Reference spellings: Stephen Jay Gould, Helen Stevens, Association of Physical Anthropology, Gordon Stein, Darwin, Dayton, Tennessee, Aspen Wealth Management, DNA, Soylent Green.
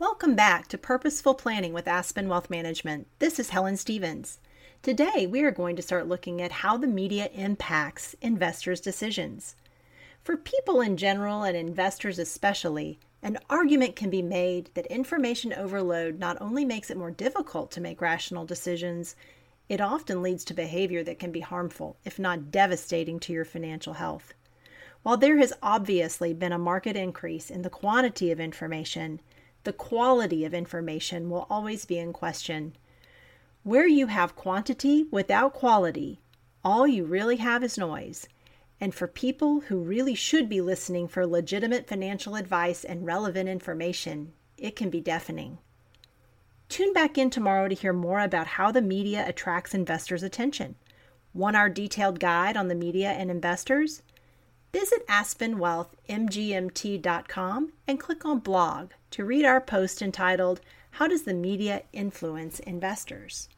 Welcome back to Purposeful Planning with Aspen Wealth Management. This is Helen Stevens. Today, we are going to start looking at how the media impacts investors' decisions. For people in general and investors especially, an argument can be made that information overload not only makes it more difficult to make rational decisions, it often leads to behavior that can be harmful, if not devastating to your financial health. While there has obviously been a market increase in the quantity of information, the quality of information will always be in question. Where you have quantity without quality, all you really have is noise. And for people who really should be listening for legitimate financial advice and relevant information, it can be deafening. Tune back in tomorrow to hear more about how the media attracts investors' attention. Want our detailed guide on the media and investors? Visit aspenwealthmgmt.com and click on blog to read our post entitled, "How Does the Media Influence Investors?"